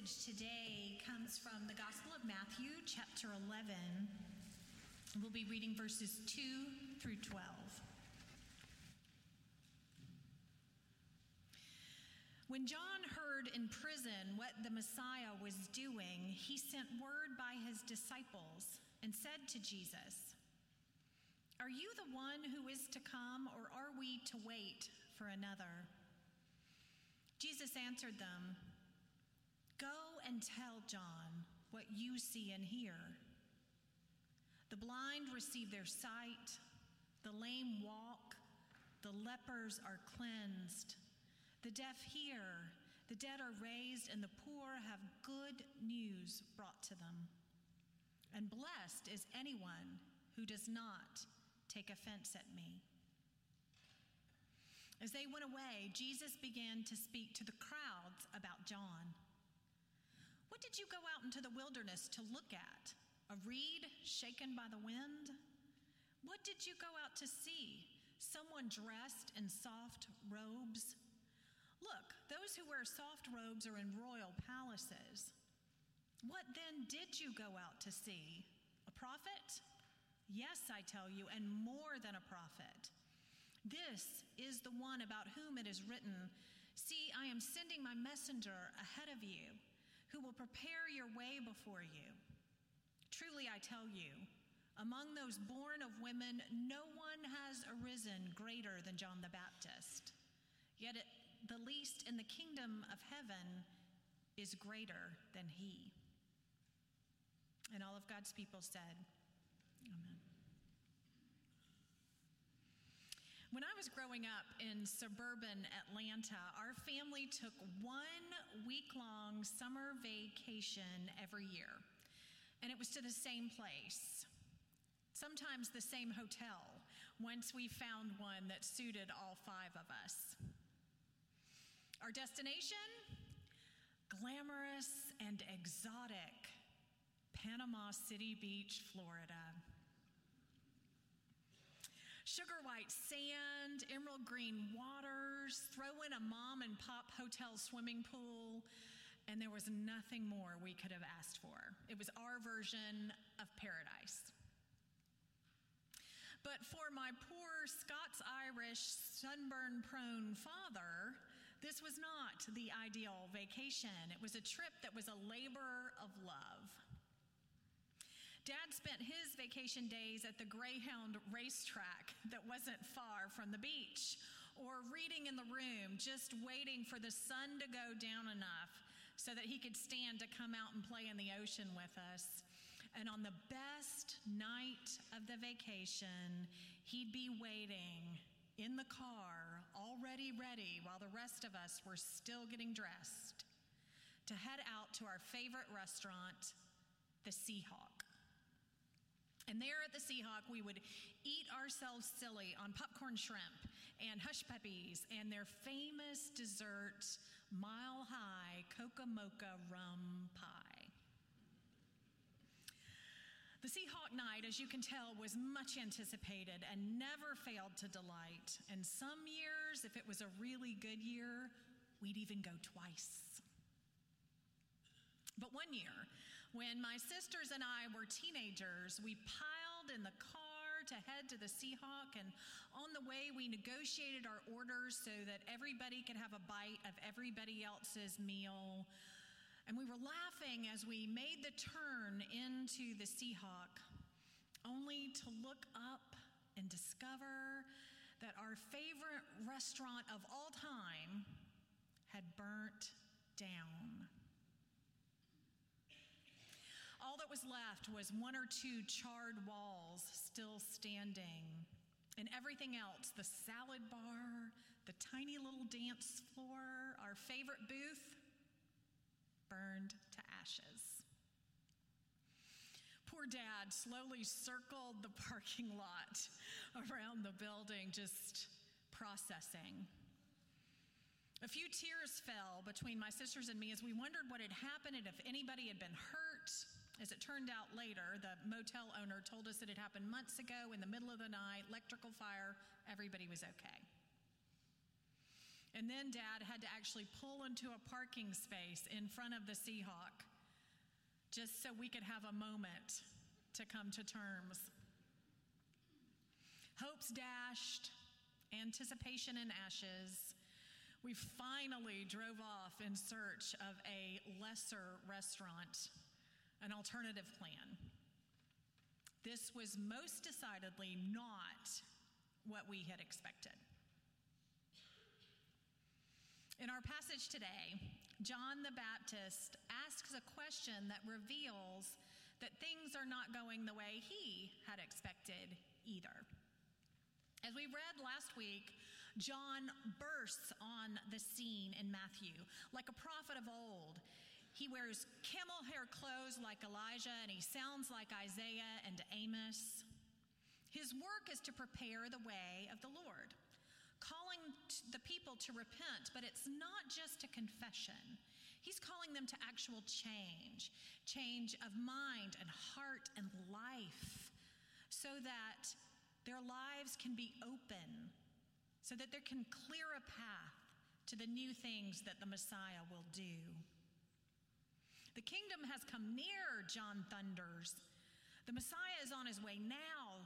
passage today comes from the Gospel of Matthew, chapter 11. We'll be reading verses 2 through 12. When John heard in prison what the Messiah was doing, he sent word by his disciples and said to Jesus, "Are you the one who is to come, or are we to wait for another?" Jesus answered them, "Go and tell John what you see and hear. The blind receive their sight, the lame walk, the lepers are cleansed, the deaf hear, the dead are raised, and the poor have good news brought to them. And blessed is anyone who does not take offense at me." As they went away, Jesus began to speak to the crowds about John. "What did you go out into the wilderness to look at? A reed shaken by the wind? What did you go out to see? Someone dressed in soft robes? Look, those who wear soft robes are in royal palaces. What then did you go out to see? A prophet? Yes, I tell you, and more than a prophet. This is the one about whom it is written, 'See, I am sending my messenger ahead of you, who will prepare your way before you.' Truly I tell you, among those born of women, no one has arisen greater than John the Baptist. Yet the least in the kingdom of heaven is greater than he." And all of God's people said, Amen. When I was growing up in suburban Atlanta, our family took one week-long summer vacation every year, and it was to the same place, sometimes the same hotel, once we found one that suited all five of us. Our destination? Glamorous and exotic, Panama City Beach, Florida. Sugar white sand, emerald green waters, throw in a mom and pop hotel swimming pool, and there was nothing more we could have asked for. It was our version of paradise. But for my poor Scots-Irish, sunburn-prone father, this was not the ideal vacation. It was a trip that was a labor of love. Dad spent his vacation days at the Greyhound racetrack that wasn't far from the beach, or reading in the room, just waiting for the sun to go down enough so that he could stand to come out and play in the ocean with us. And on the best night of the vacation, he'd be waiting in the car, already ready, while the rest of us were still getting dressed, to head out to our favorite restaurant, the Seahawk. And there at the Seahawk, we would eat ourselves silly on popcorn shrimp and hush puppies and their famous dessert, mile-high coca mocha rum pie. The Seahawk night, as you can tell, was much anticipated and never failed to delight. And some years, if it was a really good year, we'd even go twice. But one year, when my sisters and I were teenagers, we piled in the car to head to the Seahawk, and on the way, we negotiated our orders so that everybody could have a bite of everybody else's meal. And we were laughing as we made the turn into the Seahawk, only to look up and discover that our favorite restaurant of all time had burnt down. All that was left was one or two charred walls still standing, and everything else, the salad bar, the tiny little dance floor, our favorite booth, burned to ashes. Poor Dad slowly circled the parking lot around the building, just processing. A few tears fell between my sisters and me as we wondered what had happened and if anybody had been hurt. As it turned out later, the motel owner told us it had happened months ago in the middle of the night, electrical fire, everybody was okay. And then Dad had to actually pull into a parking space in front of the Seahawk just so we could have a moment to come to terms. Hopes dashed, anticipation in ashes. We finally drove off in search of a lesser restaurant, an alternative plan. This was most decidedly not what we had expected. In our passage today, John the Baptist asks a question that reveals that things are not going the way he had expected either. As we read last week, John bursts on the scene in Matthew. Like a prophet of old, he wears camel hair clothes like Elijah, and he sounds like Isaiah and Amos. His work is to prepare the way of the Lord, calling the people to repent, but it's not just a confession. He's calling them to actual change of mind and heart and life, so that their lives can be open, so that they can clear a path to the new things that the Messiah will do. The kingdom has come near, John thunders. The Messiah is on his way now,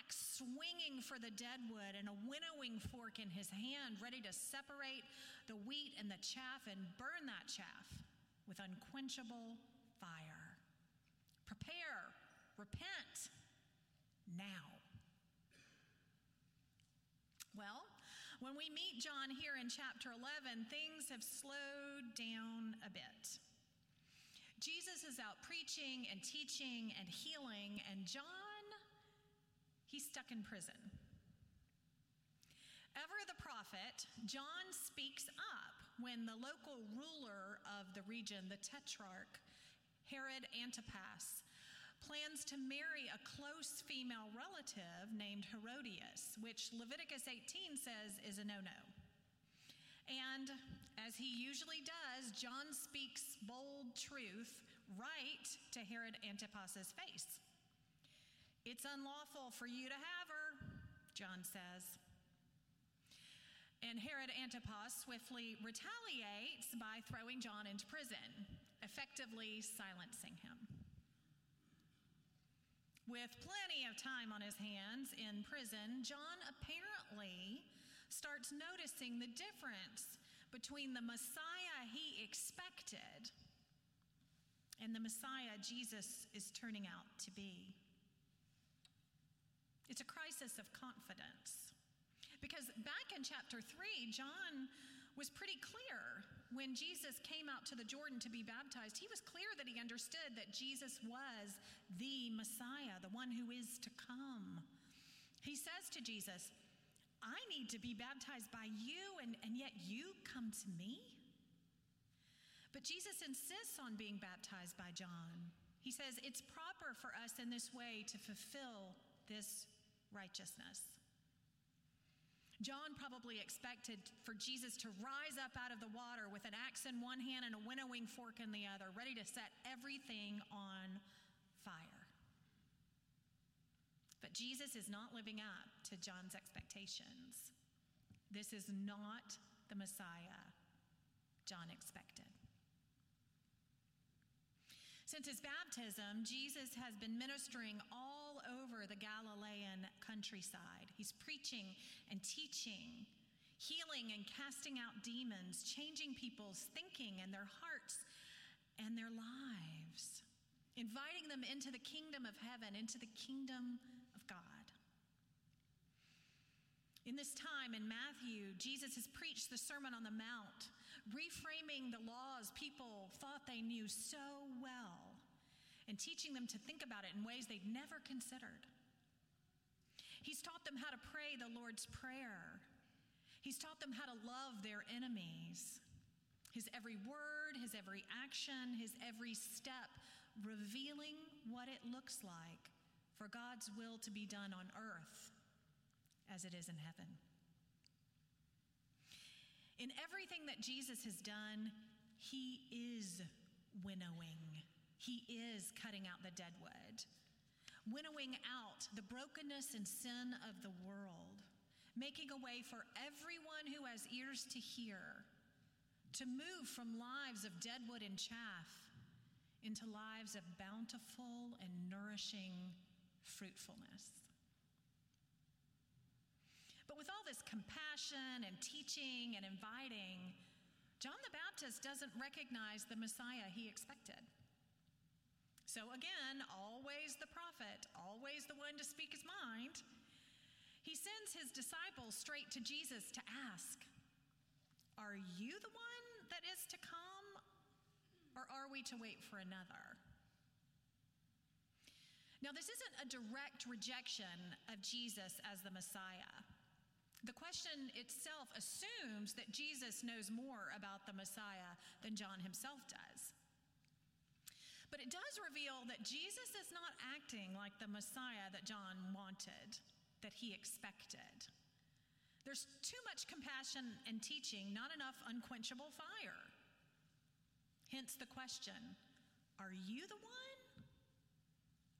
axe swinging for the dead wood and a winnowing fork in his hand, ready to separate the wheat and the chaff and burn that chaff with unquenchable fire. Prepare, repent, now. Well, when we meet John here in chapter 11, things have slowed down a bit. Jesus is out preaching and teaching and healing, and John, he's stuck in prison. Ever the prophet, John speaks up when the local ruler of the region, the Tetrarch, Herod Antipas, plans to marry a close female relative named Herodias, which Leviticus 18 says is a no-no. And as he usually does, John speaks bold truth right to Herod Antipas's face. "It's unlawful for you to have her," John says. And Herod Antipas swiftly retaliates by throwing John into prison, effectively silencing him. With plenty of time on his hands in prison, John apparently starts noticing the difference between the Messiah he expected and the Messiah Jesus is turning out to be. It's a crisis of confidence, because back in chapter 3, John was pretty clear when Jesus came out to the Jordan to be baptized. He was clear that he understood that Jesus was the Messiah, the one who is to come. He says to Jesus, "I need to be baptized by you, and yet you come to me?" But Jesus insists on being baptized by John. He says, "It's proper for us in this way to fulfill this righteousness." John probably expected for Jesus to rise up out of the water with an axe in one hand and a winnowing fork in the other, ready to set everything on fire. But Jesus is not living up to John's expectations. This is not the Messiah John expected. Since his baptism, Jesus has been ministering all over the Galilean countryside. He's preaching and teaching, healing and casting out demons, changing people's thinking and their hearts and their lives, inviting them into the kingdom of heaven, into the kingdom of God. In this time in Matthew, Jesus has preached the Sermon on the Mount, reframing the laws people thought they knew so well and teaching them to think about it in ways they'd never considered. He's taught them how to pray the Lord's Prayer. He's taught them how to love their enemies. His every word, his every action, his every step, revealing what it looks like for God's will to be done on earth as it is in heaven. In everything that Jesus has done, he is winnowing. He is cutting out the dead wood, winnowing out the brokenness and sin of the world, making a way for everyone who has ears to hear, to move from lives of deadwood and chaff into lives of bountiful and nourishing fruitfulness. But with all this compassion and teaching and inviting, John the Baptist doesn't recognize the Messiah he expected. So again, always the prophet, always the one to speak his mind, he sends his disciples straight to Jesus to ask, "Are you the one that is to come, or are we to wait for another?" Now, this isn't a direct rejection of Jesus as the Messiah. The question itself assumes that Jesus knows more about the Messiah than John himself does. But it does reveal that Jesus is not acting like the Messiah that John wanted, that he expected. There's too much compassion and teaching, not enough unquenchable fire. Hence the question, are you the one?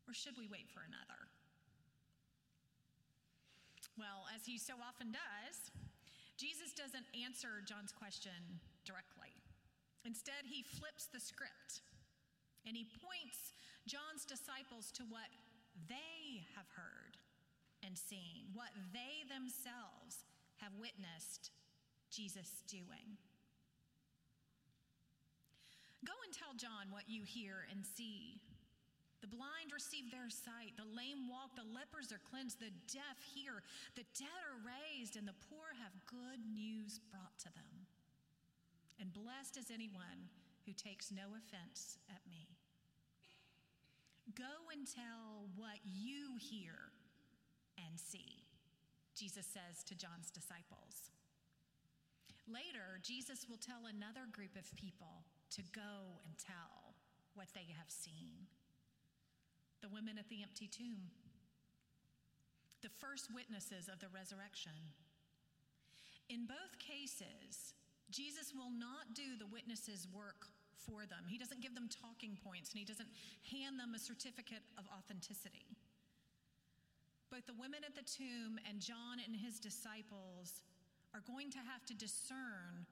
Or should we wait for another? Well, as he so often does, Jesus doesn't answer John's question directly. Instead, he flips the script and he points John's disciples to what they have heard and seen, what they themselves have witnessed Jesus doing. Go and tell John what you hear and see. The blind receive their sight, the lame walk, the lepers are cleansed, the deaf hear, the dead are raised, and the poor have good news brought to them. And blessed is anyone who takes no offense at me. Go and tell what you hear and see, Jesus says to John's disciples. Later, Jesus will tell another group of people to go and tell what they have seen. The women at the empty tomb, the first witnesses of the resurrection. In both cases, Jesus will not do the witnesses' work for them. He doesn't give them talking points, and he doesn't hand them a certificate of authenticity. Both the women at the tomb and John and his disciples are going to have to discern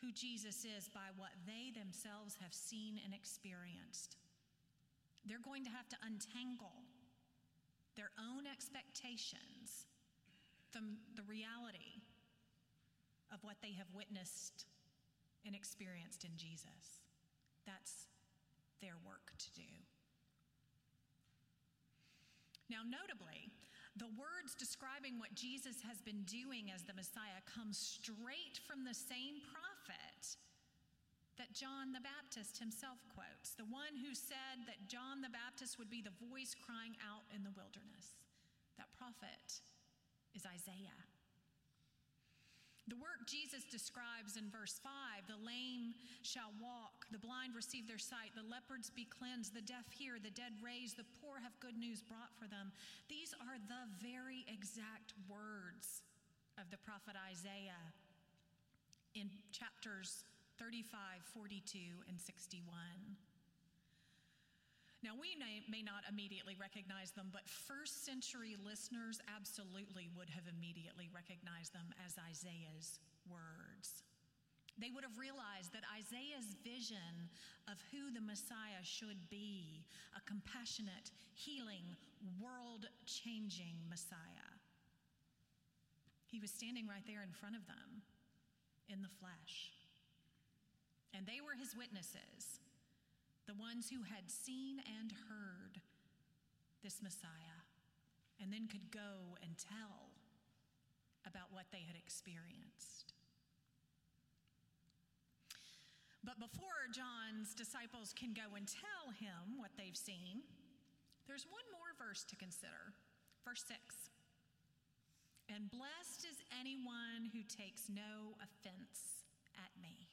who Jesus is by what they themselves have seen and experienced. They're going to have to untangle their own expectations from the reality of what they have witnessed and experienced in Jesus. That's their work to do. Now, notably, the words describing what Jesus has been doing as the Messiah come straight from the same prophet that John the Baptist himself quotes, the one who said that John the Baptist would be the voice crying out in the wilderness. That prophet is Isaiah. The work Jesus describes in verse 5, the lame shall walk, the blind receive their sight, the lepers be cleansed, the deaf hear, the dead raised, the poor have good news brought for them. These are the very exact words of the prophet Isaiah in chapters 35, 42, and 61. Now, we may not immediately recognize them, but first century listeners absolutely would have immediately recognized them as Isaiah's words. They would have realized that Isaiah's vision of who the Messiah should be, a compassionate, healing, world-changing Messiah. He was standing right there in front of them in the flesh. And they were his witnesses, the ones who had seen and heard this Messiah, and then could go and tell about what they had experienced. But before John's disciples can go and tell him what they've seen, there's one more verse to consider, verse 6. And blessed is anyone who takes no offense at me.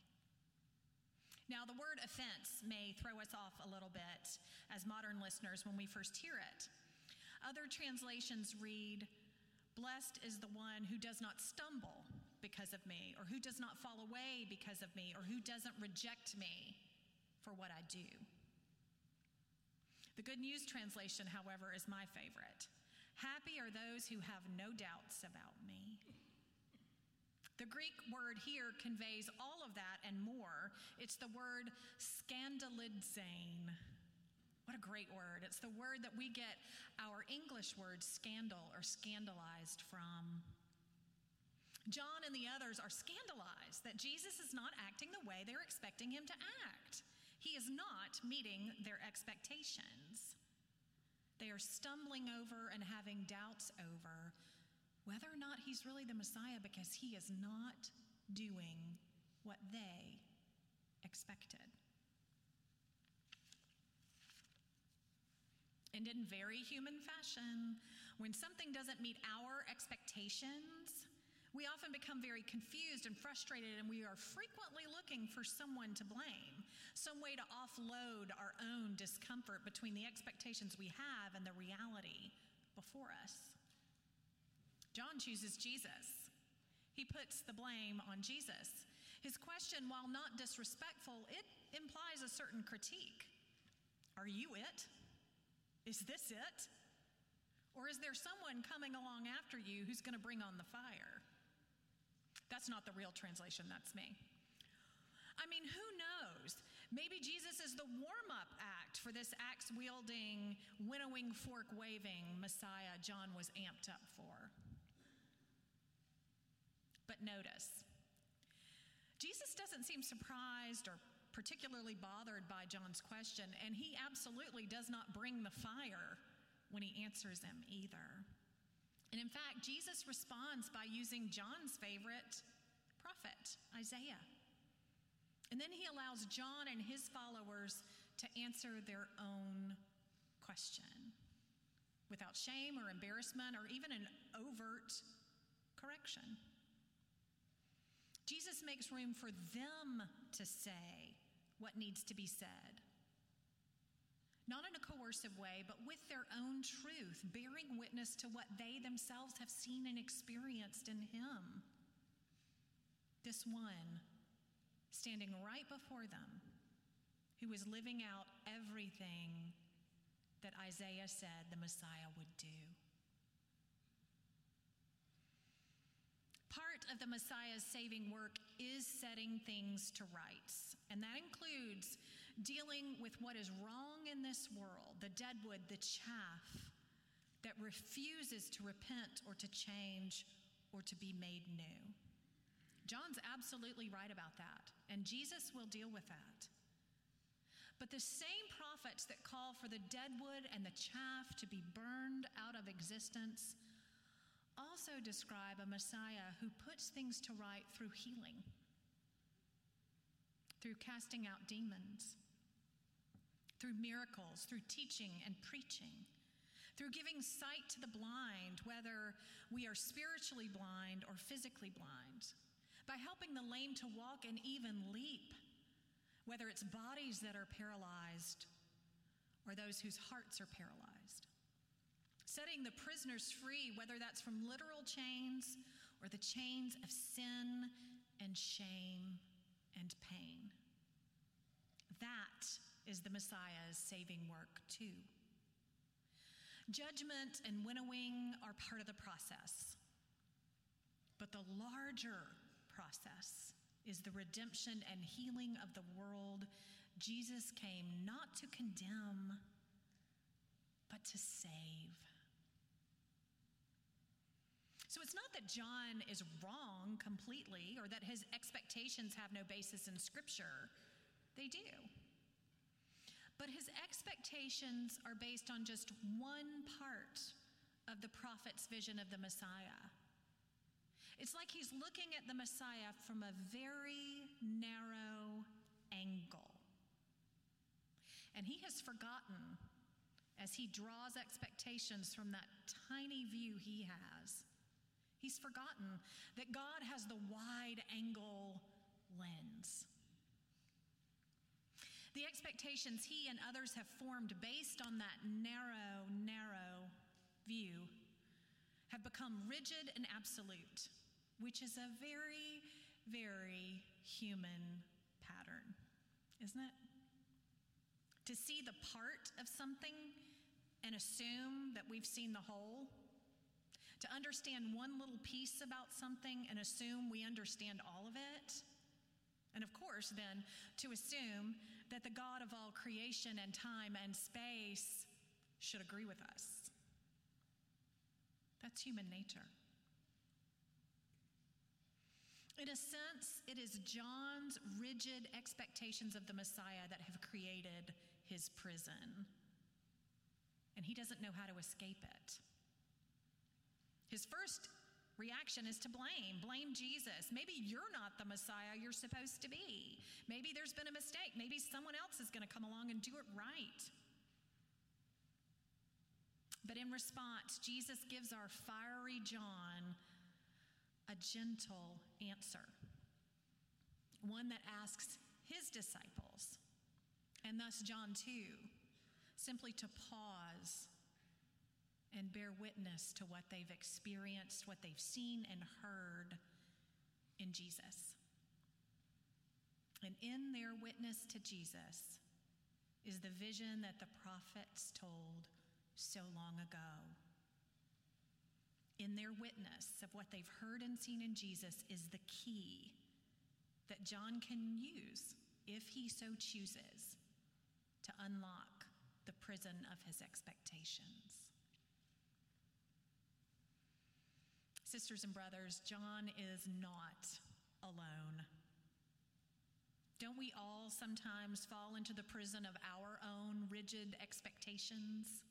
Now, the word offense may throw us off a little bit as modern listeners when we first hear it. Other translations read, blessed is the one who does not stumble because of me, or who does not fall away because of me, or who doesn't reject me for what I do. The Good News translation, however, is my favorite. Happy are those who have no doubts about me. Greek word here conveys all of that and more. It's the word skandalizane. What a great word. It's the word that we get our English word scandal or scandalized from. John and the others are scandalized that Jesus is not acting the way they're expecting him to act. He is not meeting their expectations. They are stumbling over and having doubts over whether or not he's really the Messiah because he is not doing what they expected. And in very human fashion, when something doesn't meet our expectations, we often become very confused and frustrated, and we are frequently looking for someone to blame, some way to offload our own discomfort between the expectations we have and the reality before us. John chooses Jesus. He puts the blame on Jesus. His question, while not disrespectful, it implies a certain critique. Are you it? Is this it? Or is there someone coming along after you who's going to bring on the fire? That's not the real translation, that's me. I mean, who knows? Maybe Jesus is the warm-up act for this axe-wielding, winnowing, fork-waving Messiah John was amped up for. But notice, Jesus doesn't seem surprised or particularly bothered by John's question, and he absolutely does not bring the fire when he answers him either. And in fact, Jesus responds by using John's favorite prophet, Isaiah. And then he allows John and his followers to answer their own question without shame or embarrassment or even an overt correction. Jesus makes room for them to say what needs to be said. Not in a coercive way, but with their own truth, bearing witness to what they themselves have seen and experienced in him. This one, standing right before them, who was living out everything that Isaiah said the Messiah would do. Part of the Messiah's saving work is setting things to rights, and that includes dealing with what is wrong in this world, the deadwood, the chaff, that refuses to repent or to change or to be made new. John's absolutely right about that, and Jesus will deal with that. But the same prophets that call for the deadwood and the chaff to be burned out of existence also describe a Messiah who puts things to right through healing, through casting out demons, through miracles, through teaching and preaching, through giving sight to the blind, whether we are spiritually blind or physically blind, by helping the lame to walk and even leap, whether it's bodies that are paralyzed or those whose hearts are paralyzed. Setting the prisoners free, whether that's from literal chains or the chains of sin and shame and pain. That is the Messiah's saving work too. Judgment and winnowing are part of the process, but the larger process is the redemption and healing of the world. Jesus came not to condemn, but to save. So it's not that John is wrong completely or that his expectations have no basis in Scripture. They do. But his expectations are based on just one part of the prophet's vision of the Messiah. It's like he's looking at the Messiah from a very narrow angle. And he has forgotten, as he draws expectations from that tiny view he has, he's forgotten that God has the wide-angle lens. The expectations he and others have formed based on that narrow view have become rigid and absolute, which is a very, very human pattern, isn't it? To see the part of something and assume that we've seen the whole. To understand one little piece about something and assume we understand all of it. And of course, then, to assume that the God of all creation and time and space should agree with us. That's human nature. In a sense, it is John's rigid expectations of the Messiah that have created his prison. And he doesn't know how to escape it. His first reaction is to blame. Blame Jesus. Maybe you're not the Messiah you're supposed to be. Maybe there's been a mistake. Maybe someone else is going to come along and do it right. But in response, Jesus gives our fiery John a gentle answer, one that asks his disciples, and thus John too, simply to pause and bear witness to what they've experienced, what they've seen and heard in Jesus. And in their witness to Jesus is the vision that the prophets told so long ago. In their witness of what they've heard and seen in Jesus is the key that John can use, if he so chooses, to unlock the prison of his expectations. Sisters and brothers, John is not alone. Don't we all sometimes fall into the prison of our own rigid expectations?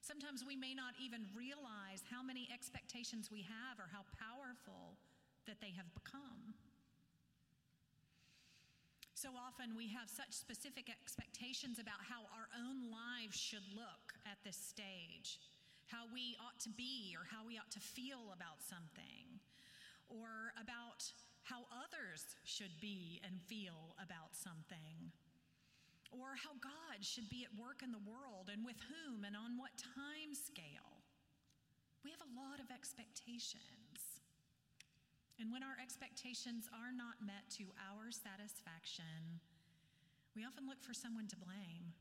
Sometimes we may not even realize how many expectations we have or how powerful that they have become. So often we have such specific expectations about how our own lives should look at this stage, how we ought to be or how we ought to feel about something, or about how others should be and feel about something, or how God should be at work in the world and with whom and on what time scale. We have a lot of expectations. And when our expectations are not met to our satisfaction, we often look for someone to blame,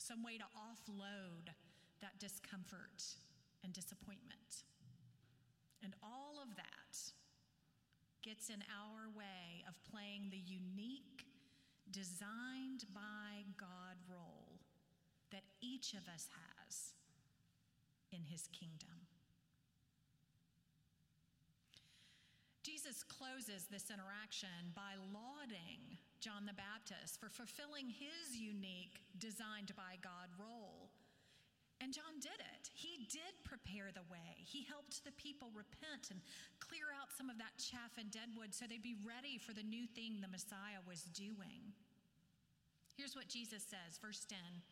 some way to offload that discomfort and disappointment. And all of that gets in our way of playing the unique, designed by God role that each of us has in his kingdom. Jesus closes this interaction by lauding John the Baptist for fulfilling his unique, designed by God role. And John did it. He did prepare the way. He helped the people repent and clear out some of that chaff and deadwood so they'd be ready for the new thing the Messiah was doing. Here's what Jesus says, verse 10.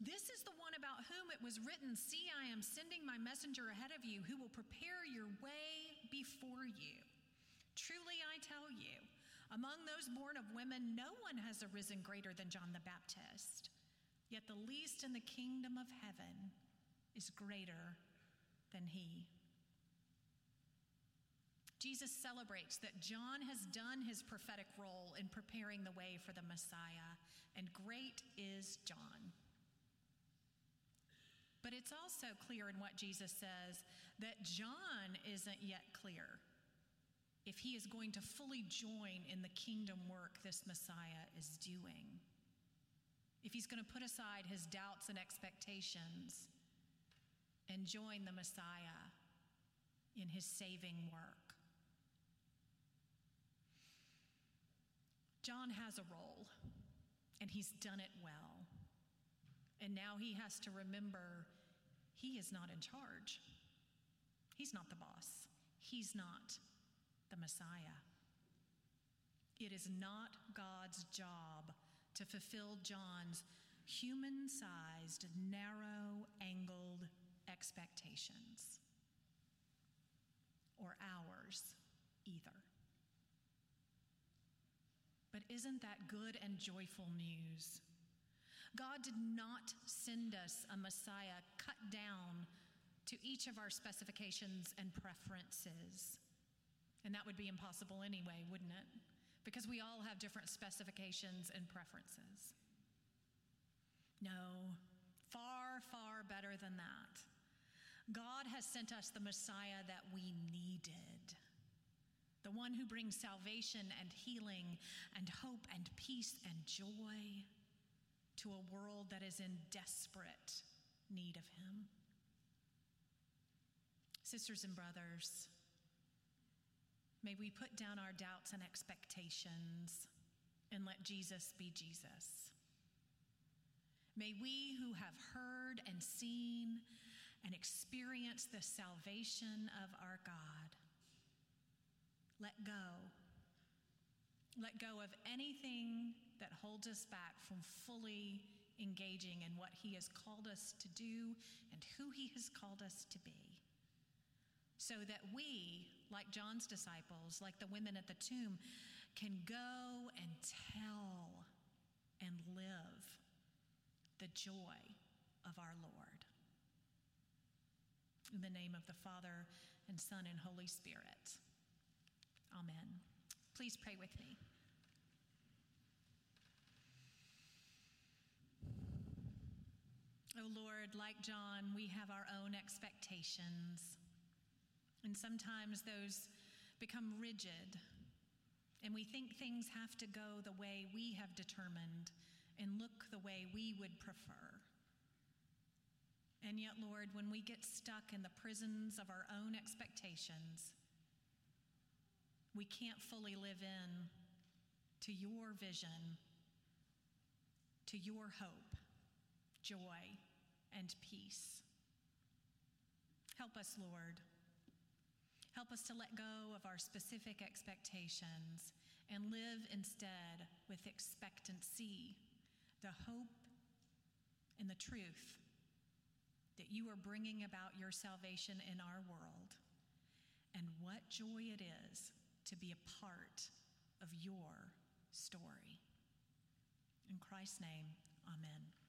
"This is the one about whom it was written, 'See, I am sending my messenger ahead of you who will prepare your way before you.' Truly I tell you, among those born of women, no one has arisen greater than John the Baptist. Yet the least in the kingdom of heaven is greater than he." Jesus celebrates that John has done his prophetic role in preparing the way for the Messiah, and great is John. But it's also clear in what Jesus says that John isn't yet clear if he is going to fully join in the kingdom work this Messiah is doing, if he's going to put aside his doubts and expectations and join the Messiah in his saving work. John has a role, and he's done it well. And now he has to remember he is not in charge. He's not the boss. He's not the Messiah. It is not God's job to fulfill John's human-sized, narrow-angled expectations, or ours either. But isn't that good and joyful news? God did not send us a Messiah cut down to each of our specifications and preferences. And that would be impossible anyway, wouldn't it? Because we all have different specifications and preferences. No, far, far better than that. God has sent us the Messiah that we needed, the one who brings salvation and healing and hope and peace and joy to a world that is in desperate need of him. Sisters and brothers, may we put down our doubts and expectations and let Jesus be Jesus. May we who have heard and seen and experienced the salvation of our God let go of anything that holds us back from fully engaging in what he has called us to do and who he has called us to be, so that we, like John's disciples, like the women at the tomb, can go and tell and live the joy of our Lord. In the name of the Father and Son and Holy Spirit. Amen. Please pray with me. Oh Lord, like John, we have our own expectations, and sometimes those become rigid, and we think things have to go the way we have determined and look the way we would prefer. And yet, Lord, when we get stuck in the prisons of our own expectations, we can't fully live in to your vision, to your hope, joy, and peace. Help us, Lord. Help us to let go of our specific expectations and live instead with expectancy, the hope and the truth that you are bringing about your salvation in our world, and what joy it is to be a part of your story. In Christ's name, amen.